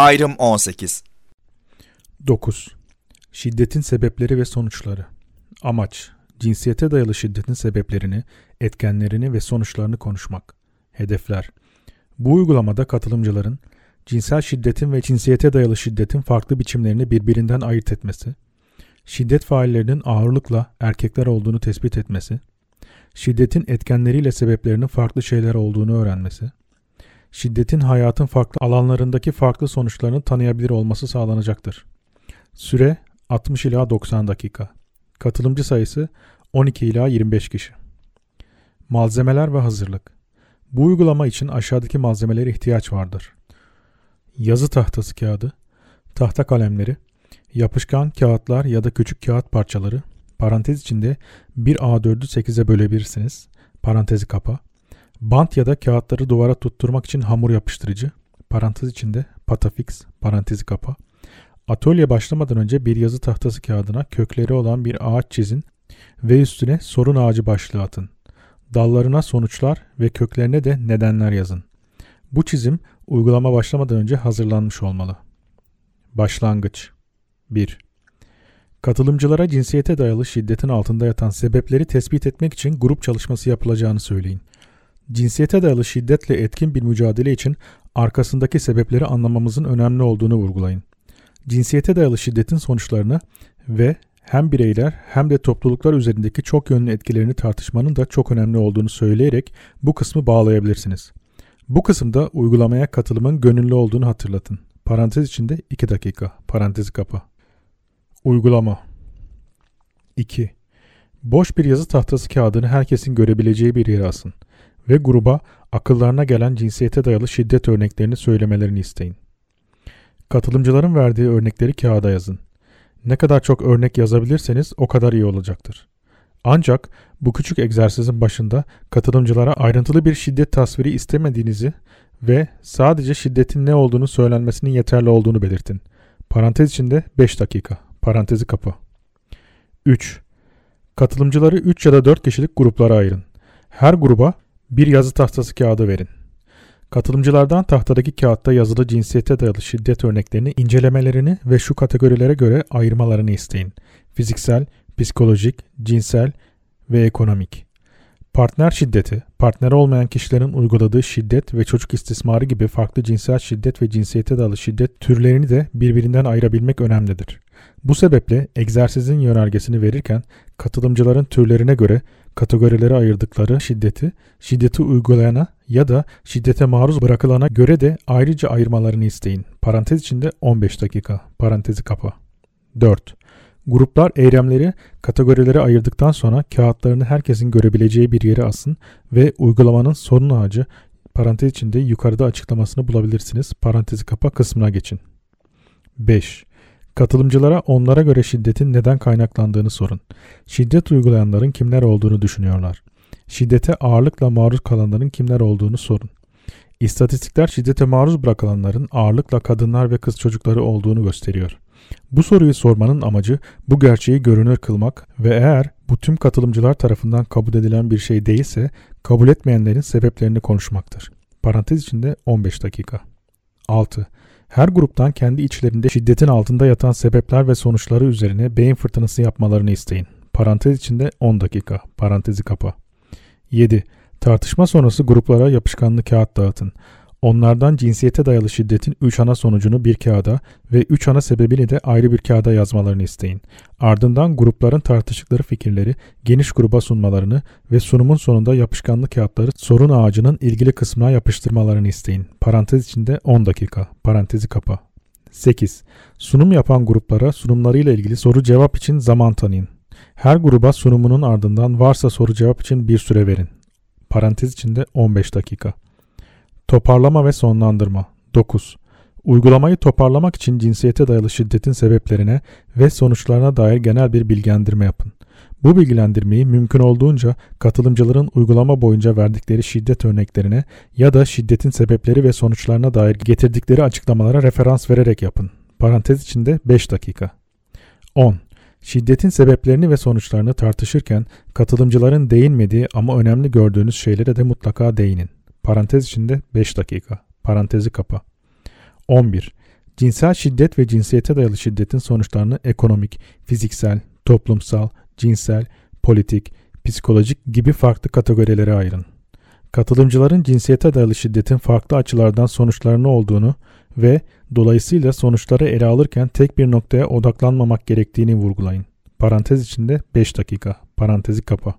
Ayrım 18. 9. Şiddetin sebepleri ve sonuçları. Amaç: cinsiyete dayalı şiddetin sebeplerini, etkenlerini ve sonuçlarını konuşmak. Hedefler: bu uygulamada katılımcıların cinsel şiddetin ve cinsiyete dayalı şiddetin farklı biçimlerini birbirinden ayırt etmesi, şiddet faillerinin ağırlıkla erkekler olduğunu tespit etmesi, şiddetin etkenleriyle sebeplerinin farklı şeyler olduğunu öğrenmesi, şiddetin hayatın farklı alanlarındaki farklı sonuçlarını tanıyabilir olması sağlanacaktır. Süre 60 ila 90 dakika. Katılımcı sayısı 12 ila 25 kişi. Malzemeler ve hazırlık. Bu uygulama için aşağıdaki malzemelere ihtiyaç vardır: yazı tahtası kağıdı, tahta kalemleri, yapışkan kağıtlar ya da küçük kağıt parçaları, parantez içinde 1 A4'ü 8'e bölebilirsiniz, parantezi kapa, bant ya da kağıtları duvara tutturmak için hamur yapıştırıcı, parantez içinde patafix, parantezi kapa. Atölye başlamadan önce bir yazı tahtası kağıdına kökleri olan bir ağaç çizin ve üstüne sorun ağacı başlığı atın. Dallarına sonuçlar ve köklerine de nedenler yazın. Bu çizim uygulama başlamadan önce hazırlanmış olmalı. Başlangıç 1. Katılımcılara cinsiyete dayalı şiddetin altında yatan sebepleri tespit etmek için grup çalışması yapılacağını söyleyin. Cinsiyete dayalı şiddetle etkin bir mücadele için arkasındaki sebepleri anlamamızın önemli olduğunu vurgulayın. Cinsiyete dayalı şiddetin sonuçlarını ve hem bireyler hem de topluluklar üzerindeki çok yönlü etkilerini tartışmanın da çok önemli olduğunu söyleyerek bu kısmı bağlayabilirsiniz. Bu kısımda uygulamaya katılımın gönüllü olduğunu hatırlatın. Parantez içinde 2 dakika. Parantezi kapa. Uygulama 2. Boş bir yazı tahtası kağıdını herkesin görebileceği bir yere asın ve gruba akıllarına gelen cinsiyete dayalı şiddet örneklerini söylemelerini isteyin. Katılımcıların verdiği örnekleri kağıda yazın. Ne kadar çok örnek yazabilirseniz o kadar iyi olacaktır. Ancak bu küçük egzersizin başında katılımcılara ayrıntılı bir şiddet tasviri istemediğinizi ve sadece şiddetin ne olduğunu söylenmesinin yeterli olduğunu belirtin. Parantez içinde 5 dakika. Parantezi kapa. 3. Katılımcıları 3 ya da 4 kişilik gruplara ayırın. Her gruba bir yazı tahtası kağıdı verin. Katılımcılardan tahtadaki kağıtta yazılı cinsiyete dayalı şiddet örneklerini incelemelerini ve şu kategorilere göre ayırmalarını isteyin: fiziksel, psikolojik, cinsel ve ekonomik. Partner şiddeti, partner olmayan kişilerin uyguladığı şiddet ve çocuk istismarı gibi farklı cinsel şiddet ve cinsiyete dayalı şiddet türlerini de birbirinden ayırabilmek önemlidir. Bu sebeple egzersizin yönergesini verirken katılımcıların türlerine göre kategorilere ayırdıkları şiddeti uygulayana ya da şiddete maruz bırakılana göre de ayrıca ayırmalarını isteyin. Parantez içinde 15 dakika. Parantezi kapa. 4. Gruplar eylemleri kategorilere ayırdıktan sonra kağıtlarını herkesin görebileceği bir yere asın ve uygulamanın sorun ağacı, parantez içinde yukarıda açıklamasını bulabilirsiniz, parantezi kapa kısmına geçin. 5. Katılımcılara onlara göre şiddetin neden kaynaklandığını sorun. Şiddet uygulayanların kimler olduğunu düşünüyorlar. Şiddete ağırlıkla maruz kalanların kimler olduğunu sorun. İstatistikler şiddete maruz bırakılanların ağırlıkla kadınlar ve kız çocukları olduğunu gösteriyor. Bu soruyu sormanın amacı bu gerçeği görünür kılmak ve eğer bu tüm katılımcılar tarafından kabul edilen bir şey değilse kabul etmeyenlerin sebeplerini konuşmaktır. Parantez içinde 15 dakika. 6. Her gruptan kendi içlerinde şiddetin altında yatan sebepler ve sonuçları üzerine beyin fırtınası yapmalarını isteyin. Parantez içinde 10 dakika. Parantezi kapa. 7. Tartışma sonrası gruplara yapışkanlı kağıt dağıtın. Onlardan cinsiyete dayalı şiddetin 3 ana sonucunu bir kağıda ve 3 ana sebebini de ayrı bir kağıda yazmalarını isteyin. Ardından grupların tartıştıkları fikirleri geniş gruba sunmalarını ve sunumun sonunda yapışkanlı kağıtları sorun ağacının ilgili kısmına yapıştırmalarını isteyin. Parantez içinde 10 dakika. Parantezi kapa. 8. Sunum yapan gruplara sunumlarıyla ilgili soru cevap için zaman tanıyın. Her gruba sunumunun ardından varsa soru cevap için bir süre verin. Parantez içinde 15 dakika. Toparlama ve sonlandırma. 9. Uygulamayı toparlamak için cinsiyete dayalı şiddetin sebeplerine ve sonuçlarına dair genel bir bilgilendirme yapın. Bu bilgilendirmeyi mümkün olduğunca katılımcıların uygulama boyunca verdikleri şiddet örneklerine ya da şiddetin sebepleri ve sonuçlarına dair getirdikleri açıklamalara referans vererek yapın. Parantez içinde 5 dakika. 10. Şiddetin sebeplerini ve sonuçlarını tartışırken katılımcıların değinmediği ama önemli gördüğünüz şeylere de mutlaka değinin. Parantez içinde 5 dakika. Parantezi kapa. 11. Cinsel şiddet ve cinsiyete dayalı şiddetin sonuçlarını ekonomik, fiziksel, toplumsal, cinsel, politik, psikolojik gibi farklı kategorilere ayırın. Katılımcıların cinsiyete dayalı şiddetin farklı açılardan sonuçlarını olduğunu ve dolayısıyla sonuçları ele alırken tek bir noktaya odaklanmamak gerektiğini vurgulayın. Parantez içinde 5 dakika. Parantezi kapa.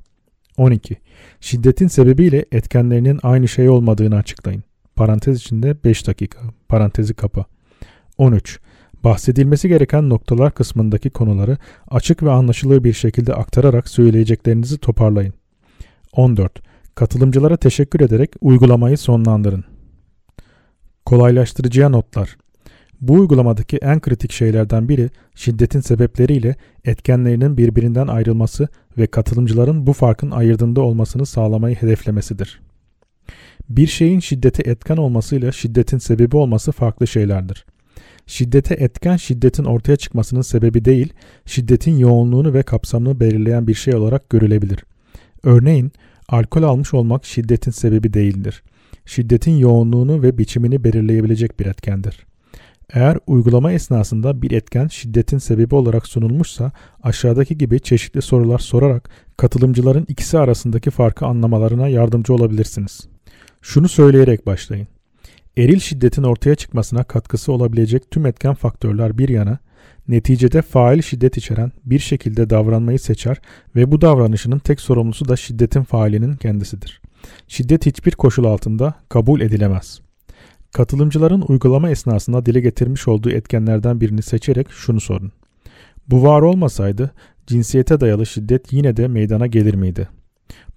12. Şiddetin sebebiyle etkenlerinin aynı şey olmadığını açıklayın. Parantez içinde 5 dakika. Parantezi kapa. 13. Bahsedilmesi gereken noktalar kısmındaki konuları açık ve anlaşılır bir şekilde aktararak söyleyeceklerinizi toparlayın. 14. Katılımcılara teşekkür ederek uygulamayı sonlandırın. Kolaylaştırıcıya notlar. Bu uygulamadaki en kritik şeylerden biri şiddetin sebepleriyle etkenlerinin birbirinden ayrılması ve katılımcıların bu farkın ayırdığında olmasını sağlamayı hedeflemesidir. Bir şeyin şiddete etken olmasıyla şiddetin sebebi olması farklı şeylerdir. Şiddete etken şiddetin ortaya çıkmasının sebebi değil, şiddetin yoğunluğunu ve kapsamını belirleyen bir şey olarak görülebilir. Örneğin, alkol almış olmak şiddetin sebebi değildir. Şiddetin yoğunluğunu ve biçimini belirleyebilecek bir etkendir. Eğer uygulama esnasında bir etken şiddetin sebebi olarak sunulmuşsa, aşağıdaki gibi çeşitli sorular sorarak katılımcıların ikisi arasındaki farkı anlamalarına yardımcı olabilirsiniz. Şunu söyleyerek başlayın. Eril şiddetin ortaya çıkmasına katkısı olabilecek tüm etken faktörler bir yana, neticede fail şiddet içeren bir şekilde davranmayı seçer ve bu davranışının tek sorumlusu da şiddetin failinin kendisidir. Şiddet hiçbir koşul altında kabul edilemez. Katılımcıların uygulama esnasında dile getirmiş olduğu etkenlerden birini seçerek şunu sorun. Bu var olmasaydı cinsiyete dayalı şiddet yine de meydana gelir miydi?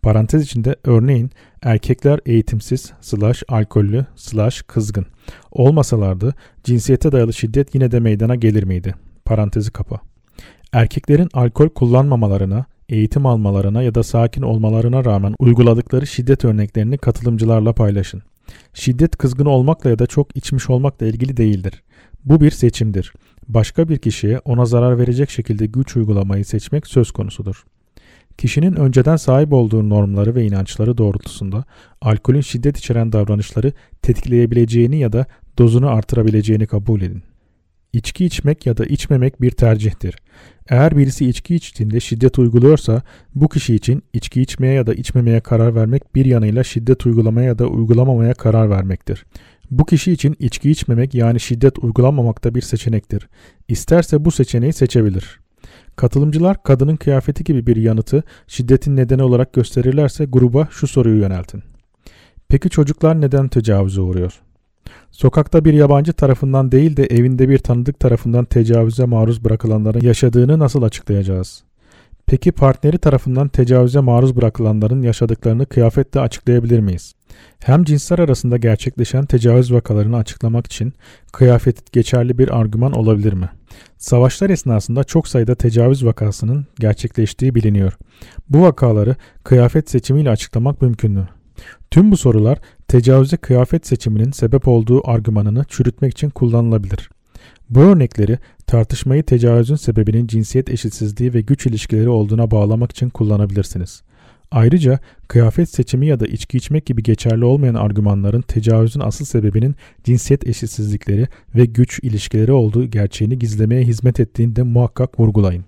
Parantez içinde örneğin erkekler eğitimsiz, alkollü, kızgın olmasalardı cinsiyete dayalı şiddet yine de meydana gelir miydi? Parantezi kapa. Erkeklerin alkol kullanmamalarına, eğitim almalarına ya da sakin olmalarına rağmen uyguladıkları şiddet örneklerini katılımcılarla paylaşın. Şiddet kızgın olmakla ya da çok içmiş olmakla ilgili değildir. Bu bir seçimdir. Başka bir kişiye ona zarar verecek şekilde güç uygulamayı seçmek söz konusudur. Kişinin önceden sahip olduğu normları ve inançları doğrultusunda alkolün şiddet içeren davranışları tetikleyebileceğini ya da dozunu artırabileceğini kabul edin. İçki içmek ya da içmemek bir tercihtir. Eğer birisi içki içtiğinde şiddet uyguluyorsa, bu kişi için içki içmeye ya da içmemeye karar vermek bir yanıyla şiddet uygulamaya ya da uygulamamaya karar vermektir. Bu kişi için içki içmemek yani şiddet uygulamamak da bir seçenektir. İsterse bu seçeneği seçebilir. Katılımcılar kadının kıyafeti gibi bir yanıtı şiddetin nedeni olarak gösterirlerse gruba şu soruyu yöneltin. Peki çocuklar neden tecavüze uğruyor? Sokakta bir yabancı tarafından değil de evinde bir tanıdık tarafından tecavüze maruz bırakılanların yaşadığını nasıl açıklayacağız? Peki partneri tarafından tecavüze maruz bırakılanların yaşadıklarını kıyafetle açıklayabilir miyiz? Hem cinsler arasında gerçekleşen tecavüz vakalarını açıklamak için kıyafet geçerli bir argüman olabilir mi? Savaşlar esnasında çok sayıda tecavüz vakasının gerçekleştiği biliniyor. Bu vakaları kıyafet seçimiyle açıklamak mümkün mü? Tüm bu sorular tecavüze kıyafet seçiminin sebep olduğu argümanını çürütmek için kullanılabilir. Bu örnekleri tartışmayı tecavüzün sebebinin cinsiyet eşitsizliği ve güç ilişkileri olduğuna bağlamak için kullanabilirsiniz. Ayrıca kıyafet seçimi ya da içki içmek gibi geçerli olmayan argümanların tecavüzün asıl sebebinin cinsiyet eşitsizlikleri ve güç ilişkileri olduğu gerçeğini gizlemeye hizmet ettiğini de muhakkak vurgulayın.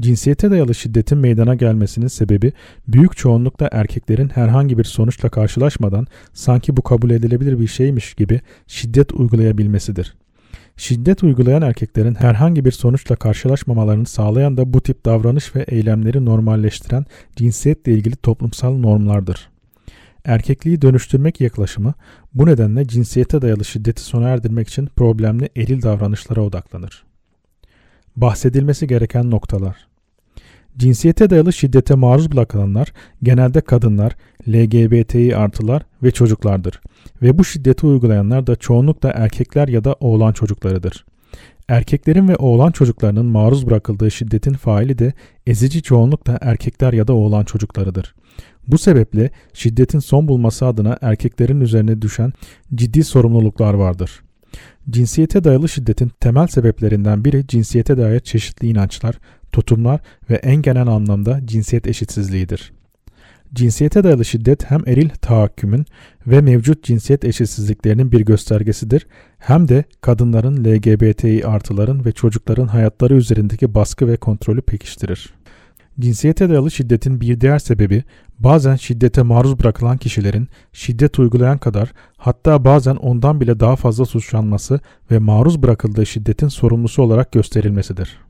Cinsiyete dayalı şiddetin meydana gelmesinin sebebi büyük çoğunlukla erkeklerin herhangi bir sonuçla karşılaşmadan sanki bu kabul edilebilir bir şeymiş gibi şiddet uygulayabilmesidir. Şiddet uygulayan erkeklerin herhangi bir sonuçla karşılaşmamalarını sağlayan da bu tip davranış ve eylemleri normalleştiren cinsiyetle ilgili toplumsal normlardır. Erkekliği dönüştürmek yaklaşımı bu nedenle cinsiyete dayalı şiddeti sona erdirmek için problemli eril davranışlara odaklanır. Bahsedilmesi gereken noktalar. Cinsiyete dayalı şiddete maruz bırakılanlar genelde kadınlar, LGBTİ artılar ve çocuklardır ve bu şiddeti uygulayanlar da çoğunlukla erkekler ya da oğlan çocuklarıdır. Erkeklerin ve oğlan çocuklarının maruz bırakıldığı şiddetin faili de ezici çoğunlukla erkekler ya da oğlan çocuklarıdır. Bu sebeple şiddetin son bulması adına erkeklerin üzerine düşen ciddi sorumluluklar vardır. Cinsiyete dayalı şiddetin temel sebeplerinden biri cinsiyete dair çeşitli inançlar, tutumlar ve en genel anlamda cinsiyet eşitsizliğidir. Cinsiyete dayalı şiddet hem eril tahakkümün ve mevcut cinsiyet eşitsizliklerinin bir göstergesidir, hem de kadınların, LGBTİ artıların ve çocukların hayatları üzerindeki baskı ve kontrolü pekiştirir. Cinsiyete dayalı şiddetin bir diğer sebebi, bazen şiddete maruz bırakılan kişilerin şiddet uygulayan kadar, hatta bazen ondan bile daha fazla suçlanması ve maruz bırakıldığı şiddetin sorumlusu olarak gösterilmesidir.